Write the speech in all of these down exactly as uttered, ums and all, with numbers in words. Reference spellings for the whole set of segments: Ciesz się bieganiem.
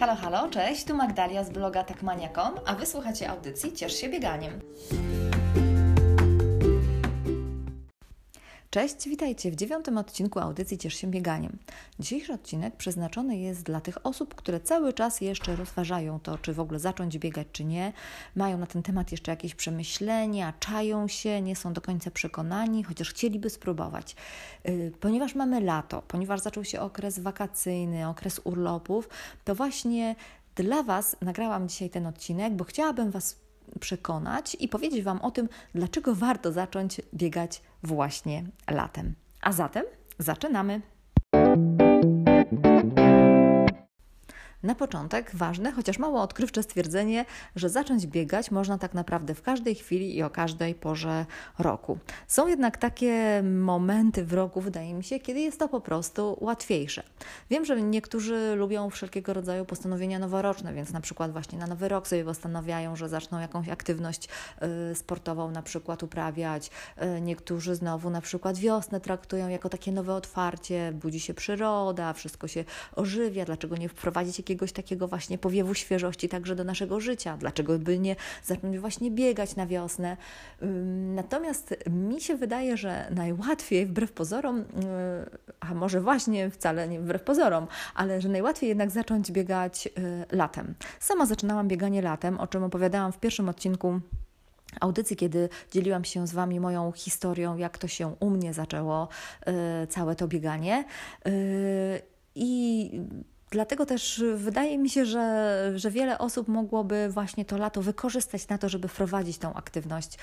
Halo, halo, cześć, tu Magdalia z bloga Takmania kropka com, a Wy słuchacie audycji Ciesz się bieganiem. Cześć, witajcie w dziewiątym odcinku audycji Ciesz się bieganiem. Dzisiejszy odcinek przeznaczony jest dla tych osób, które cały czas jeszcze rozważają to, czy w ogóle zacząć biegać, czy nie. Mają na ten temat jeszcze jakieś przemyślenia, czają się, nie są do końca przekonani, chociaż chcieliby spróbować. Ponieważ mamy lato, ponieważ zaczął się okres wakacyjny, okres urlopów, to właśnie dla Was nagrałam dzisiaj ten odcinek, bo chciałabym Was przekonać i powiedzieć Wam o tym, dlaczego warto zacząć biegać właśnie latem. A zatem zaczynamy! Na początek ważne, chociaż mało odkrywcze stwierdzenie, że zacząć biegać można tak naprawdę w każdej chwili i o każdej porze roku. Są jednak takie momenty w roku, wydaje mi się, kiedy jest to po prostu łatwiejsze. Wiem, że niektórzy lubią wszelkiego rodzaju postanowienia noworoczne, więc na przykład właśnie na Nowy Rok sobie postanawiają, że zaczną jakąś aktywność sportową na przykład uprawiać. Niektórzy znowu na przykład wiosnę traktują jako takie nowe otwarcie, budzi się przyroda, wszystko się ożywia, dlaczego nie wprowadzić jakiegoś jakiegoś takiego właśnie powiewu świeżości także do naszego życia. Dlaczego by nie zacząć właśnie biegać na wiosnę? Natomiast mi się wydaje, że najłatwiej wbrew pozorom, a może właśnie wcale nie wbrew pozorom, ale że najłatwiej jednak zacząć biegać latem. Sama zaczynałam bieganie latem, o czym opowiadałam w pierwszym odcinku audycji, kiedy dzieliłam się z Wami moją historią, jak to się u mnie zaczęło całe to bieganie. I dlatego też wydaje mi się, że, że wiele osób mogłoby właśnie to lato wykorzystać na to, żeby wprowadzić tą aktywność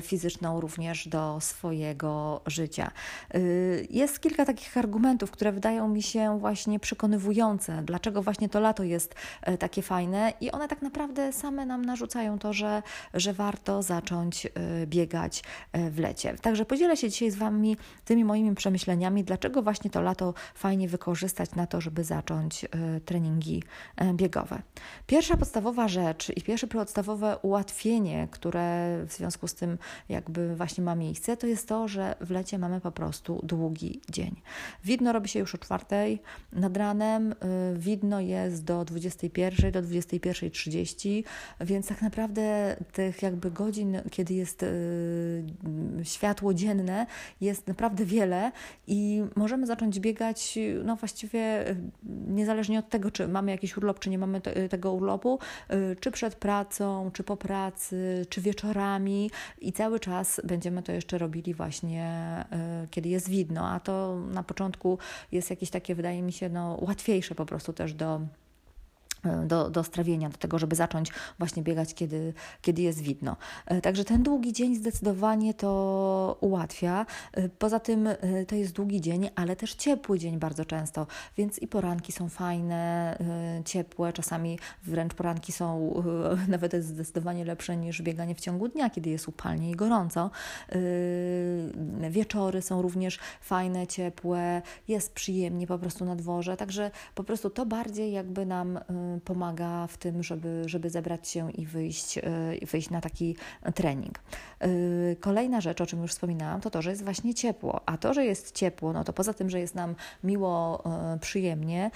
fizyczną również do swojego życia. Jest kilka takich argumentów, które wydają mi się właśnie przekonywujące, dlaczego właśnie to lato jest takie fajne i one tak naprawdę same nam narzucają to, że, że warto zacząć biegać w lecie. Także podzielę się dzisiaj z Wami tymi moimi przemyśleniami, dlaczego właśnie to lato fajnie wykorzystać na to, żeby zacząć treningi biegowe. Pierwsza podstawowa rzecz i pierwsze podstawowe ułatwienie, które w związku z tym jakby właśnie ma miejsce, to jest to, że w lecie mamy po prostu długi dzień. Widno robi się już o czwartej nad ranem, widno jest do dwudziestej pierwszej, do dwudziestej pierwszej trzydzieści, więc tak naprawdę tych jakby godzin, kiedy jest światło dzienne, jest naprawdę wiele i możemy zacząć biegać, no właściwie niezależnie od tego, czy mamy jakiś urlop, czy nie mamy te, tego urlopu, czy przed pracą, czy po pracy, czy wieczorami i cały czas będziemy to jeszcze robili właśnie, kiedy jest widno, a to na początku jest jakieś takie, wydaje mi się, no, łatwiejsze po prostu też do Do, do strawienia, do tego, żeby zacząć właśnie biegać, kiedy, kiedy jest widno. Także ten długi dzień zdecydowanie to ułatwia. Poza tym to jest długi dzień, ale też ciepły dzień bardzo często, więc i poranki są fajne, ciepłe, czasami wręcz poranki są nawet zdecydowanie lepsze niż bieganie w ciągu dnia, kiedy jest upalnie i gorąco. Wieczory są również fajne, ciepłe, jest przyjemnie po prostu na dworze, także po prostu to bardziej jakby nam pomaga w tym, żeby, żeby zebrać się i wyjść, wyjść na taki trening. Kolejna rzecz, o czym już wspominałam, to to, że jest właśnie ciepło. A to, że jest ciepło, no to poza tym, że jest nam miło, przyjemnie,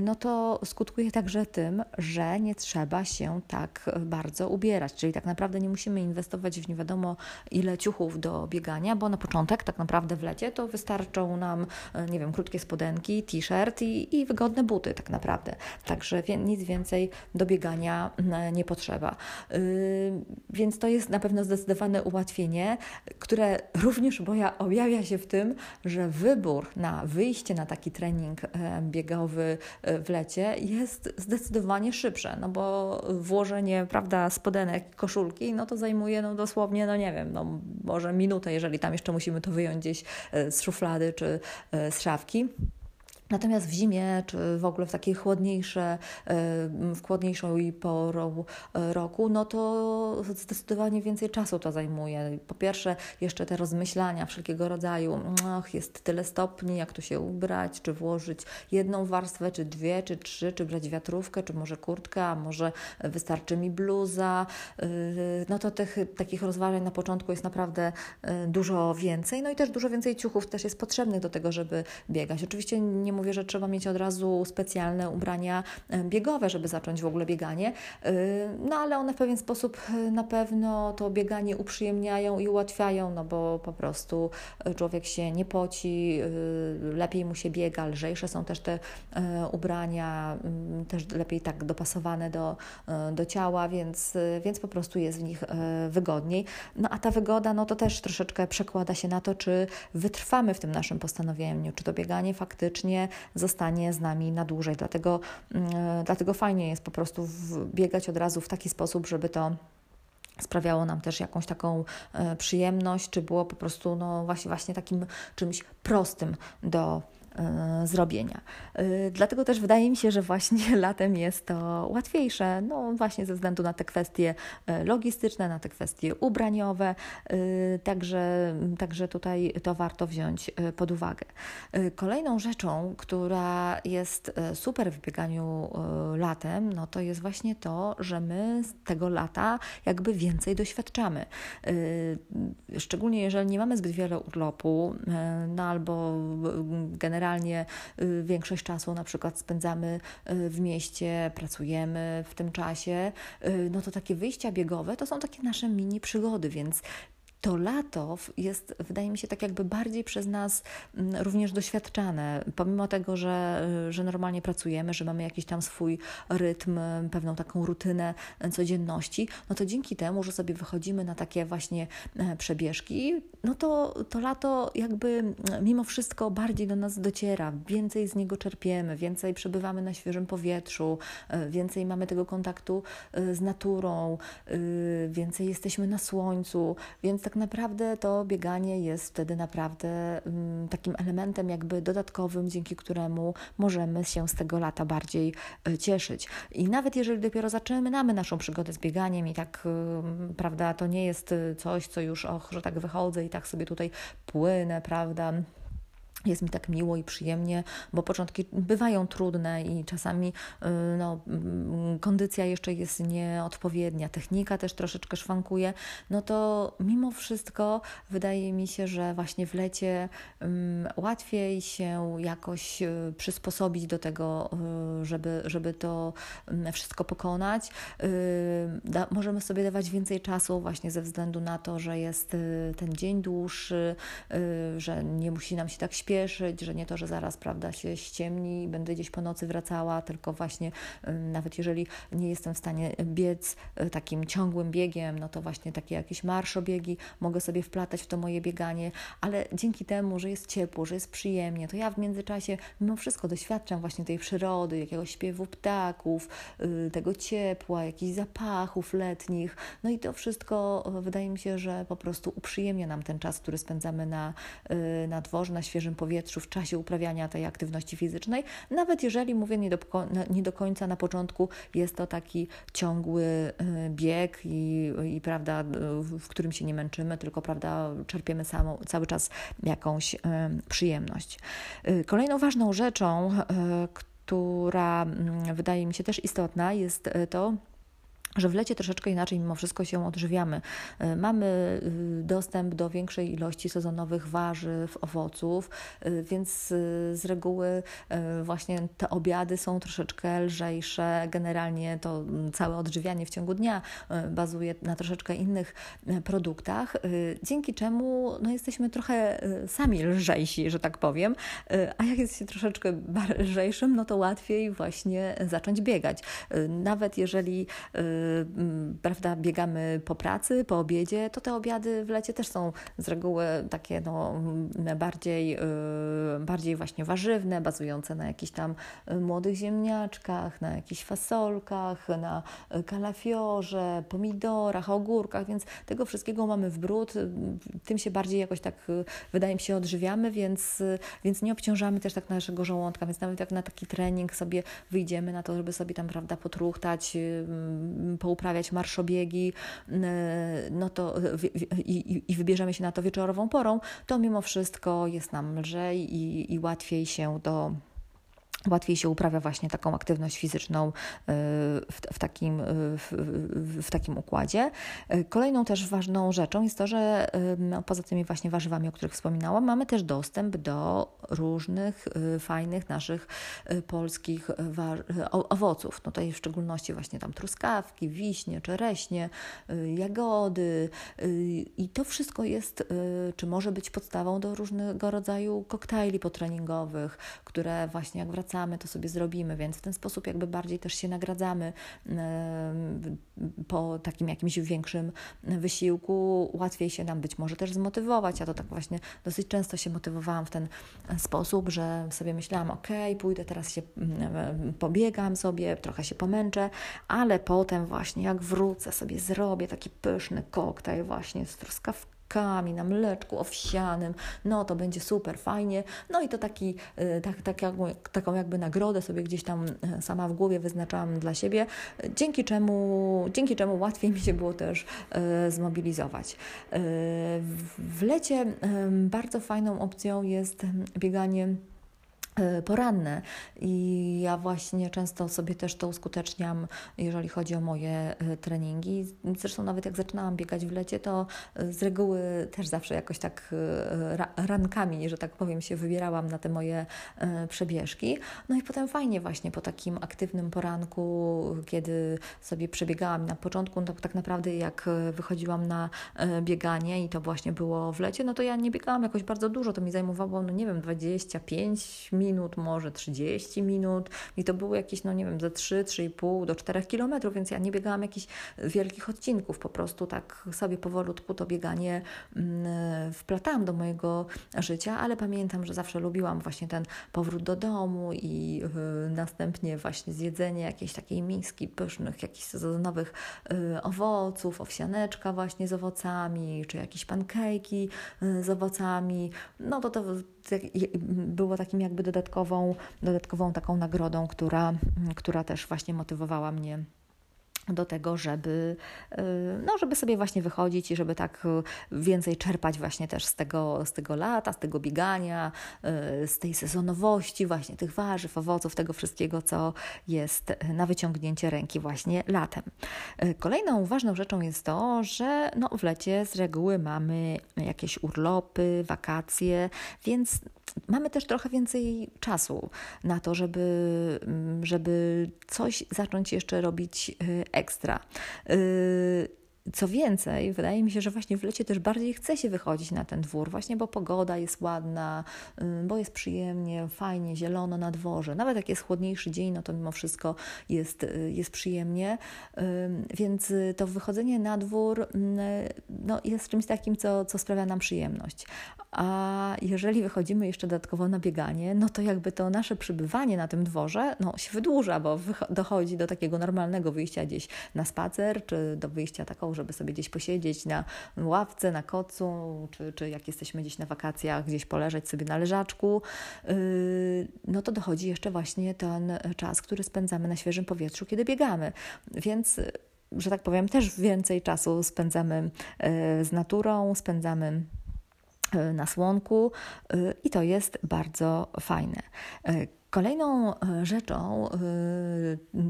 no to skutkuje także tym, że nie trzeba się tak bardzo ubierać. Czyli tak naprawdę nie musimy inwestować w nie wiadomo ile ciuchów do biegania, bo na początek tak naprawdę w lecie to wystarczą nam, nie wiem, krótkie spodenki, t-shirt i, i wygodne buty tak naprawdę. Także nic więcej do biegania nie potrzeba. Więc to jest na pewno zdecydowane ułatwienie, które również boja, objawia się w tym, że wybór na wyjście na taki trening biegowy w lecie jest zdecydowanie szybsze, no bo włożenie, prawda, spodenek, koszulki, no to zajmuje no dosłownie, no nie wiem, no może minutę, jeżeli tam jeszcze musimy to wyjąć gdzieś z szuflady czy z szafki. Natomiast w zimie, czy w ogóle w takiej chłodniejsze, w chłodniejszą porą roku, no to zdecydowanie więcej czasu to zajmuje. Po pierwsze jeszcze te rozmyślania wszelkiego rodzaju, ach, jest tyle stopni, jak tu się ubrać, czy włożyć jedną warstwę, czy dwie, czy trzy, czy brać wiatrówkę, czy może kurtkę, a może wystarczy mi bluza. No to tych takich rozważań na początku jest naprawdę dużo więcej, no i też dużo więcej ciuchów też jest potrzebnych do tego, żeby biegać. Oczywiście nie mówię, że trzeba mieć od razu specjalne ubrania biegowe, żeby zacząć w ogóle bieganie, no ale one w pewien sposób na pewno to bieganie uprzyjemniają i ułatwiają, no bo po prostu człowiek się nie poci, lepiej mu się biega, lżejsze są też te ubrania, też lepiej tak dopasowane do, do ciała, więc, więc po prostu jest w nich wygodniej. No a ta wygoda, no to też troszeczkę przekłada się na to, czy wytrwamy w tym naszym postanowieniu, czy to bieganie faktycznie zostanie z nami na dłużej. Dlatego, dlatego fajnie jest po prostu biegać od razu w taki sposób, żeby to sprawiało nam też jakąś taką e, przyjemność, czy było po prostu no właśnie, właśnie takim czymś prostym do zrobienia. Dlatego też wydaje mi się, że właśnie latem jest to łatwiejsze, no właśnie ze względu na te kwestie logistyczne, na te kwestie ubraniowe, także, także tutaj to warto wziąć pod uwagę. Kolejną rzeczą, która jest super w bieganiu latem, no to jest właśnie to, że my z tego lata jakby więcej doświadczamy. Szczególnie jeżeli nie mamy zbyt wiele urlopu, no albo generalnie Generalnie większość czasu na przykład spędzamy w mieście, pracujemy w tym czasie, no to takie wyjścia biegowe to są takie nasze mini przygody, więc to lato jest, wydaje mi się, tak jakby bardziej przez nas również doświadczane, pomimo tego, że, że normalnie pracujemy, że mamy jakiś tam swój rytm, pewną taką rutynę codzienności, no to dzięki temu, że sobie wychodzimy na takie właśnie przebieżki, no to, to lato jakby mimo wszystko bardziej do nas dociera, więcej z niego czerpiemy, więcej przebywamy na świeżym powietrzu, więcej mamy tego kontaktu z naturą, więcej jesteśmy na słońcu, więc tak naprawdę to bieganie jest wtedy naprawdę mm, takim elementem jakby dodatkowym, dzięki któremu możemy się z tego lata bardziej y, cieszyć. I nawet jeżeli dopiero zaczynamy naszą przygodę z bieganiem i tak, y, prawda, to nie jest coś, co już, och, że tak wychodzę i tak sobie tutaj płynę, prawda, jest mi tak miło i przyjemnie, bo początki bywają trudne i czasami no, kondycja jeszcze jest nieodpowiednia, technika też troszeczkę szwankuje, no to mimo wszystko wydaje mi się, że właśnie w lecie um, łatwiej się jakoś um, przysposobić do tego, um, żeby, żeby to um, wszystko pokonać. Um, da, możemy sobie dawać więcej czasu właśnie ze względu na to, że jest um, ten dzień dłuższy, um, że nie musi nam się tak śpieszyć, że nie to, że zaraz, prawda, się ściemni i będę gdzieś po nocy wracała, tylko właśnie nawet jeżeli nie jestem w stanie biec takim ciągłym biegiem, no to właśnie takie jakieś marszobiegi mogę sobie wplatać w to moje bieganie, ale dzięki temu, że jest ciepło, że jest przyjemnie, to ja w międzyczasie mimo wszystko doświadczam właśnie tej przyrody, jakiegoś śpiewu ptaków, tego ciepła, jakichś zapachów letnich, no i to wszystko wydaje mi się, że po prostu uprzyjemnia nam ten czas, który spędzamy na, na dworze, na świeżym powietrzu, w czasie uprawiania tej aktywności fizycznej, nawet jeżeli, mówię, nie do, nie do końca na początku jest to taki ciągły bieg i, i prawda, w którym się nie męczymy, tylko prawda, czerpiemy samą, cały czas jakąś przyjemność. Kolejną ważną rzeczą, która wydaje mi się też istotna, jest to, że w lecie troszeczkę inaczej mimo wszystko się odżywiamy. Mamy dostęp do większej ilości sezonowych warzyw, owoców, więc z reguły właśnie te obiady są troszeczkę lżejsze. Generalnie to całe odżywianie w ciągu dnia bazuje na troszeczkę innych produktach, dzięki czemu no, jesteśmy trochę sami lżejsi, że tak powiem, a jak jest się troszeczkę lżejszym, no to łatwiej właśnie zacząć biegać. Nawet jeżeli prawda, biegamy po pracy, po obiedzie, to te obiady w lecie też są z reguły takie no, bardziej, bardziej właśnie warzywne, bazujące na jakichś tam młodych ziemniaczkach, na jakichś fasolkach, na kalafiorze, pomidorach, ogórkach, więc tego wszystkiego mamy w bród, tym się bardziej jakoś tak, wydaje mi się, odżywiamy, więc, więc nie obciążamy też tak naszego żołądka, więc nawet jak na taki trening sobie wyjdziemy na to, żeby sobie tam prawda, potruchtać, pouprawiać marszobiegi, no to i, i wybierzemy się na to wieczorową porą, to mimo wszystko jest nam lżej i, i łatwiej się do łatwiej się uprawia właśnie taką aktywność fizyczną w, w, takim, w, w takim układzie. Kolejną też ważną rzeczą jest to, że poza tymi właśnie warzywami, o których wspominałam, mamy też dostęp do różnych fajnych naszych polskich owoców. No tutaj w szczególności właśnie tam truskawki, wiśnie, czereśnie, jagody i to wszystko jest, czy może być podstawą do różnego rodzaju koktajli potreningowych, które właśnie jak wracają to sobie zrobimy, więc w ten sposób jakby bardziej też się nagradzamy po takim jakimś większym wysiłku. Łatwiej się nam być może też zmotywować. Ja to tak właśnie dosyć często się motywowałam w ten sposób, że sobie myślałam, okej, pójdę, teraz się pobiegam sobie, trochę się pomęczę, ale potem właśnie jak wrócę sobie zrobię taki pyszny koktajl właśnie z truskawkami, na mleczku owsianym, no to będzie super, fajnie, no i to taki, tak, tak jak, taką jakby nagrodę sobie gdzieś tam sama w głowie wyznaczałam dla siebie, dzięki czemu, dzięki czemu łatwiej mi się było też e, zmobilizować. E, w lecie e, bardzo fajną opcją jest bieganie poranne i ja właśnie często sobie też to uskuteczniam, jeżeli chodzi o moje treningi. Zresztą nawet jak zaczynałam biegać w lecie, to z reguły też zawsze jakoś tak rankami, że tak powiem, się wybierałam na te moje przebieżki. No i potem fajnie właśnie po takim aktywnym poranku, kiedy sobie przebiegałam na początku, no to tak naprawdę jak wychodziłam na bieganie i to właśnie było w lecie, no to ja nie biegałam jakoś bardzo dużo, to mi zajmowało, no nie wiem, dwadzieścia pięć minut, może trzydzieści minut i to było jakieś, no nie wiem, ze trzy, trzy i pół do czterech kilometrów, więc ja nie biegałam jakichś wielkich odcinków, po prostu tak sobie powolutku to bieganie wplatałam do mojego życia, ale pamiętam, że zawsze lubiłam właśnie ten powrót do domu i następnie właśnie zjedzenie jakiejś takiej miski pysznych, jakichś sezonowych owoców, owsianeczka właśnie z owocami, czy jakieś pankejki z owocami, no to to było takim jakby dodatkową, dodatkową taką nagrodą, która, która też właśnie motywowała mnie do tego, żeby, no, żeby sobie właśnie wychodzić i żeby tak więcej czerpać właśnie też z tego, z tego lata, z tego biegania, z tej sezonowości właśnie tych warzyw, owoców, tego wszystkiego, co jest na wyciągnięcie ręki właśnie latem. Kolejną ważną rzeczą jest to, że no, w lecie z reguły mamy jakieś urlopy, wakacje, więc mamy też trochę więcej czasu na to, żeby, żeby coś zacząć jeszcze robić ekstra. Co więcej, wydaje mi się, że właśnie w lecie też bardziej chce się wychodzić na ten dwór, właśnie bo pogoda jest ładna, bo jest przyjemnie, fajnie, zielono na dworze. Nawet jak jest chłodniejszy dzień, no to mimo wszystko jest, jest przyjemnie, więc to wychodzenie na dwór no, jest czymś takim, co, co sprawia nam przyjemność. A jeżeli wychodzimy jeszcze dodatkowo na bieganie, no to jakby to nasze przebywanie na tym dworze no, się wydłuża, bo dochodzi do takiego normalnego wyjścia gdzieś na spacer, czy do wyjścia taką, żeby sobie gdzieś posiedzieć na ławce, na kocu, czy, czy jak jesteśmy gdzieś na wakacjach, gdzieś poleżeć sobie na leżaczku, yy, no to dochodzi jeszcze właśnie ten czas, który spędzamy na świeżym powietrzu, kiedy biegamy. Więc, że tak powiem, też więcej czasu spędzamy yy, z naturą, spędzamy yy, na słonku yy, i to jest bardzo fajne. Yy, Kolejną rzeczą,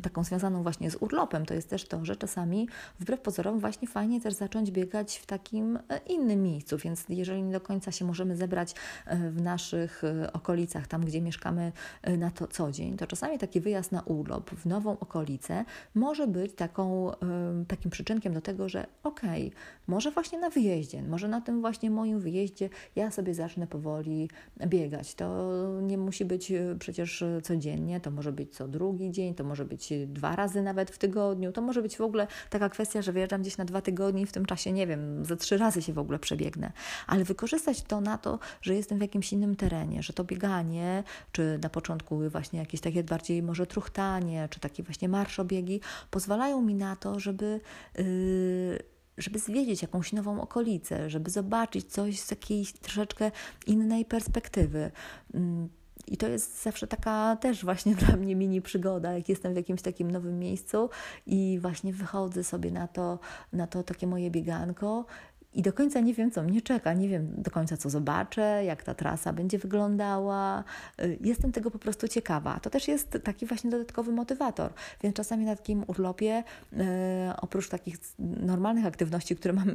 taką związaną właśnie z urlopem, to jest też to, że czasami wbrew pozorom właśnie fajnie też zacząć biegać w takim innym miejscu, więc jeżeli nie do końca się możemy zebrać w naszych okolicach, tam gdzie mieszkamy na to co dzień, to czasami taki wyjazd na urlop w nową okolicę może być taką, takim przyczynkiem do tego, że okej, okay, może właśnie na wyjeździe, może na tym właśnie moim wyjeździe ja sobie zacznę powoli biegać. To nie musi być przecież codziennie, to może być co drugi dzień, to może być dwa razy nawet w tygodniu, to może być w ogóle taka kwestia, że wyjeżdżam gdzieś na dwa tygodnie i w tym czasie, nie wiem, ze trzy razy się w ogóle przebiegnę, ale wykorzystać to na to, że jestem w jakimś innym terenie, że to bieganie, czy na początku właśnie jakieś takie bardziej może truchtanie, czy takie właśnie marszobiegi pozwalają mi na to, żeby... Yy, żeby zwiedzić jakąś nową okolicę, żeby zobaczyć coś z jakiejś troszeczkę innej perspektywy. Yy. I to jest zawsze taka też właśnie dla mnie mini przygoda, jak jestem w jakimś takim nowym miejscu i właśnie wychodzę sobie na to, na to takie moje bieganko i do końca nie wiem, co mnie czeka, nie wiem do końca, co zobaczę, jak ta trasa będzie wyglądała. Jestem tego po prostu ciekawa. To też jest taki właśnie dodatkowy motywator, więc czasami na takim urlopie, oprócz takich normalnych aktywności, które mamy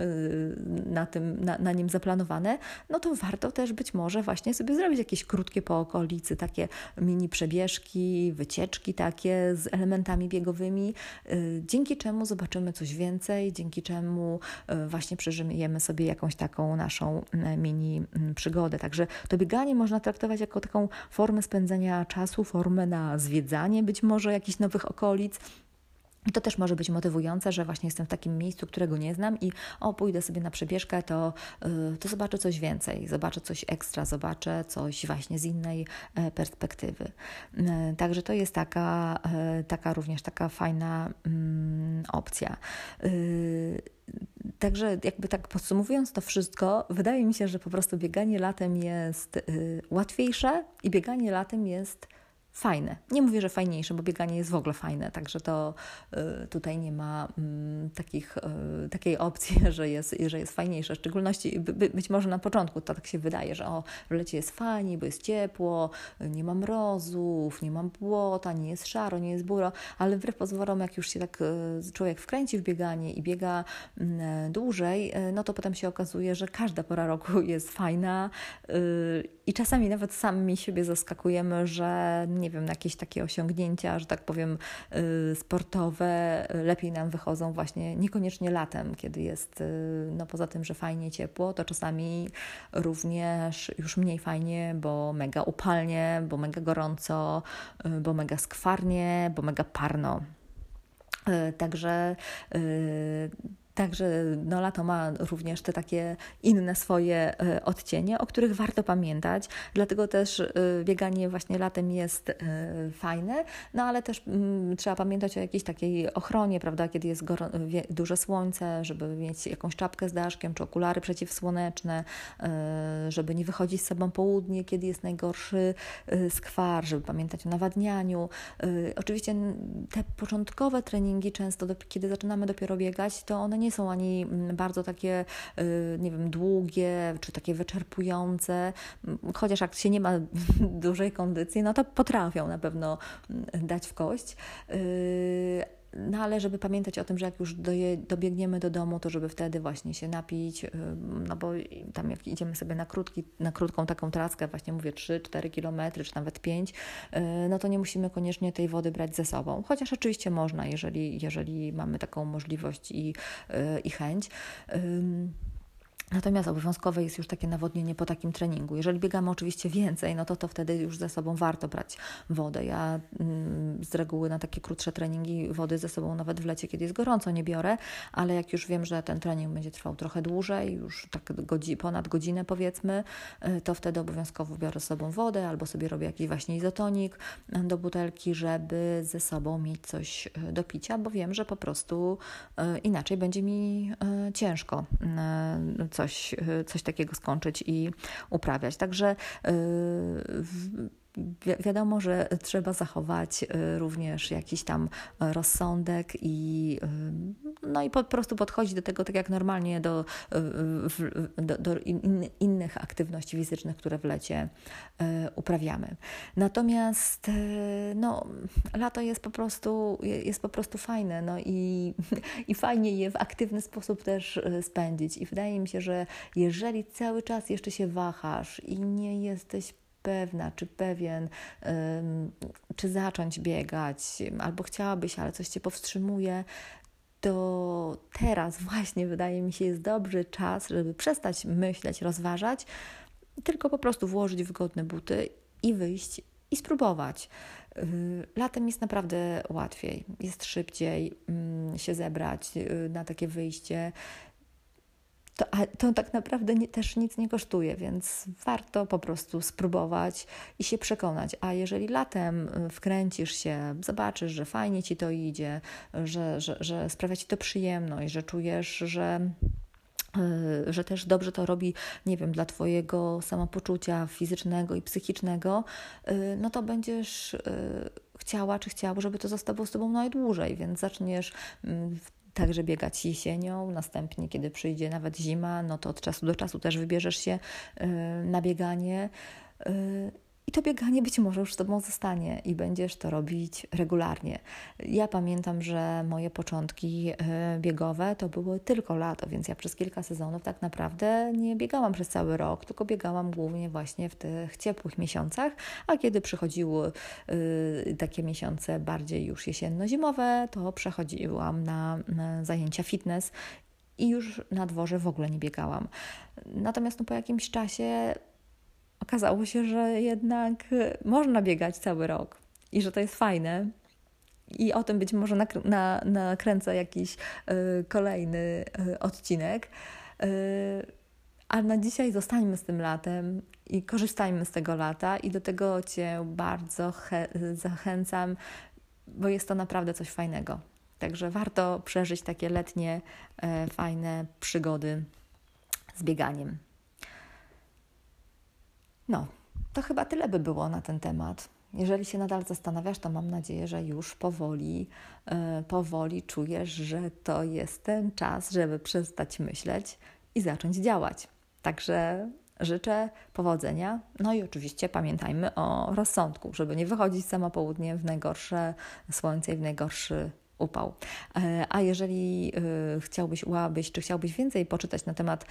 na, tym, na, na nim zaplanowane, no to warto też być może właśnie sobie zrobić jakieś krótkie po okolicy, takie mini przebieżki, wycieczki takie z elementami biegowymi, dzięki czemu zobaczymy coś więcej, dzięki czemu właśnie przeżyjemy sobie jakąś taką naszą mini przygodę. Także to bieganie można traktować jako taką formę spędzania czasu, formę na zwiedzanie być może jakichś nowych okolic. I to też może być motywujące, że właśnie jestem w takim miejscu, którego nie znam i o, pójdę sobie na przebieżkę, to, to zobaczę coś więcej, zobaczę coś ekstra, zobaczę coś właśnie z innej perspektywy. Także to jest taka, taka również taka fajna mm, opcja. Także jakby tak podsumowując to wszystko, wydaje mi się, że po prostu bieganie latem jest łatwiejsze i bieganie latem jest fajne. Nie mówię, że fajniejsze, bo bieganie jest w ogóle fajne, także to y, tutaj nie ma y, takich, y, takiej opcji, że jest, że jest fajniejsze. W szczególności by, być może na początku to tak się wydaje, że o, w lecie jest fajnie, bo jest ciepło, nie ma mrozów, nie ma błota, nie jest szaro, nie jest buro, ale wbrew pozorom, jak już się tak y, człowiek wkręci w bieganie i biega y, dłużej, y, no to potem się okazuje, że każda pora roku jest fajna y, i czasami nawet sami siebie zaskakujemy, że nie wiem, jakieś takie osiągnięcia, że tak powiem, sportowe lepiej nam wychodzą właśnie niekoniecznie latem, kiedy jest, no poza tym, że fajnie ciepło, to czasami również już mniej fajnie, bo mega upalnie, bo mega gorąco, bo mega skwarnie, bo mega parno. Także... Także no, lato ma również te takie inne swoje odcienie, o których warto pamiętać, dlatego też bieganie właśnie latem jest fajne, no ale też trzeba pamiętać o jakiejś takiej ochronie, prawda, kiedy jest gor- duże słońce, żeby mieć jakąś czapkę z daszkiem, czy okulary przeciwsłoneczne, żeby nie wychodzić z sobą południe, kiedy jest najgorszy skwar, żeby pamiętać o nawadnianiu. Oczywiście te początkowe treningi często, kiedy zaczynamy dopiero biegać, to one nie są ani bardzo takie, nie wiem, długie, czy takie wyczerpujące, chociaż jak się nie ma dużej kondycji, no to potrafią na pewno dać w kość. No ale żeby pamiętać o tym, że jak już doje, dobiegniemy do domu, to żeby wtedy właśnie się napić, no bo tam jak idziemy sobie na, krótki, na krótką taką traskę, właśnie mówię trzy, cztery kilometry, czy nawet pięć, no to nie musimy koniecznie tej wody brać ze sobą. Chociaż oczywiście można, jeżeli, jeżeli mamy taką możliwość i, i chęć. Natomiast obowiązkowe jest już takie nawodnienie po takim treningu. Jeżeli biegamy oczywiście więcej, no to, to wtedy już ze sobą warto brać wodę. Ja mm, z reguły na takie krótsze treningi wody ze sobą nawet w lecie, kiedy jest gorąco, nie biorę, ale jak już wiem, że ten trening będzie trwał trochę dłużej, już tak godzi, ponad godzinę powiedzmy, to wtedy obowiązkowo biorę ze sobą wodę albo sobie robię jakiś właśnie izotonik do butelki, żeby ze sobą mieć coś do picia, bo wiem, że po prostu y, inaczej będzie mi y, ciężko y, coś Coś, coś takiego skończyć i uprawiać. Także yy, w... Wi- wiadomo, że trzeba zachować y, również jakiś tam rozsądek i, y, no i po prostu podchodzić do tego tak jak normalnie do, y, y, do, do in, innych aktywności fizycznych, które w lecie y, uprawiamy. Natomiast y, no, lato jest po prostu, jest po prostu fajne, no i, i fajnie je w aktywny sposób też spędzić. I wydaje mi się, że jeżeli cały czas jeszcze się wahasz i nie jesteś pewna, czy pewien, czy zacząć biegać, albo chciałabyś, ale coś Cię powstrzymuje, to teraz właśnie wydaje mi się jest dobry czas, żeby przestać myśleć, rozważać, tylko po prostu włożyć wygodne buty i wyjść i spróbować. Latem jest naprawdę łatwiej, jest szybciej się zebrać na takie wyjście. To, to tak naprawdę nie, też nic nie kosztuje, więc warto po prostu spróbować i się przekonać. A jeżeli latem wkręcisz się, zobaczysz, że fajnie Ci to idzie, że, że, że sprawia Ci to przyjemność, że czujesz, że... że też dobrze to robi, nie wiem, dla Twojego samopoczucia fizycznego i psychicznego, no to będziesz chciała, czy chciał, żeby to zostało z Tobą najdłużej, więc zaczniesz także biegać jesienią, następnie kiedy przyjdzie nawet zima, no to od czasu do czasu też wybierzesz się na bieganie i to bieganie być może już z Tobą zostanie i będziesz to robić regularnie. Ja pamiętam, że moje początki biegowe to było tylko lato, więc ja przez kilka sezonów tak naprawdę nie biegałam przez cały rok, tylko biegałam głównie właśnie w tych ciepłych miesiącach, a kiedy przychodziły takie miesiące bardziej już jesienno-zimowe, to przechodziłam na zajęcia fitness i już na dworze w ogóle nie biegałam. Natomiast no, po jakimś czasie okazało się, że jednak można biegać cały rok i że to jest fajne. I o tym być może nakr- na, nakręcę jakiś y, kolejny y, odcinek. Y, a na dzisiaj zostańmy z tym latem i korzystajmy z tego lata. I do tego Cię bardzo he- zachęcam, bo jest to naprawdę coś fajnego. Także warto przeżyć takie letnie, y, fajne przygody z bieganiem. No, to chyba tyle by było na ten temat. Jeżeli się nadal zastanawiasz, to mam nadzieję, że już powoli, yy, powoli czujesz, że to jest ten czas, żeby przestać myśleć i zacząć działać. Także życzę powodzenia. No i oczywiście pamiętajmy o rozsądku, żeby nie wychodzić sama południe w najgorsze słońce i w najgorszy upał. A jeżeli chciałbyś, łabyś, czy chciałbyś więcej poczytać na temat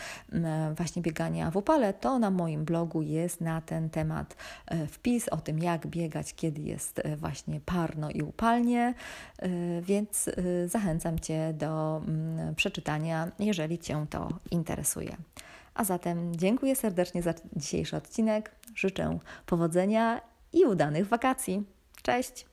właśnie biegania w upale, to na moim blogu jest na ten temat wpis o tym, jak biegać, kiedy jest właśnie parno i upalnie, więc zachęcam Cię do przeczytania, jeżeli Cię to interesuje. A zatem dziękuję serdecznie za dzisiejszy odcinek, życzę powodzenia i udanych wakacji. Cześć!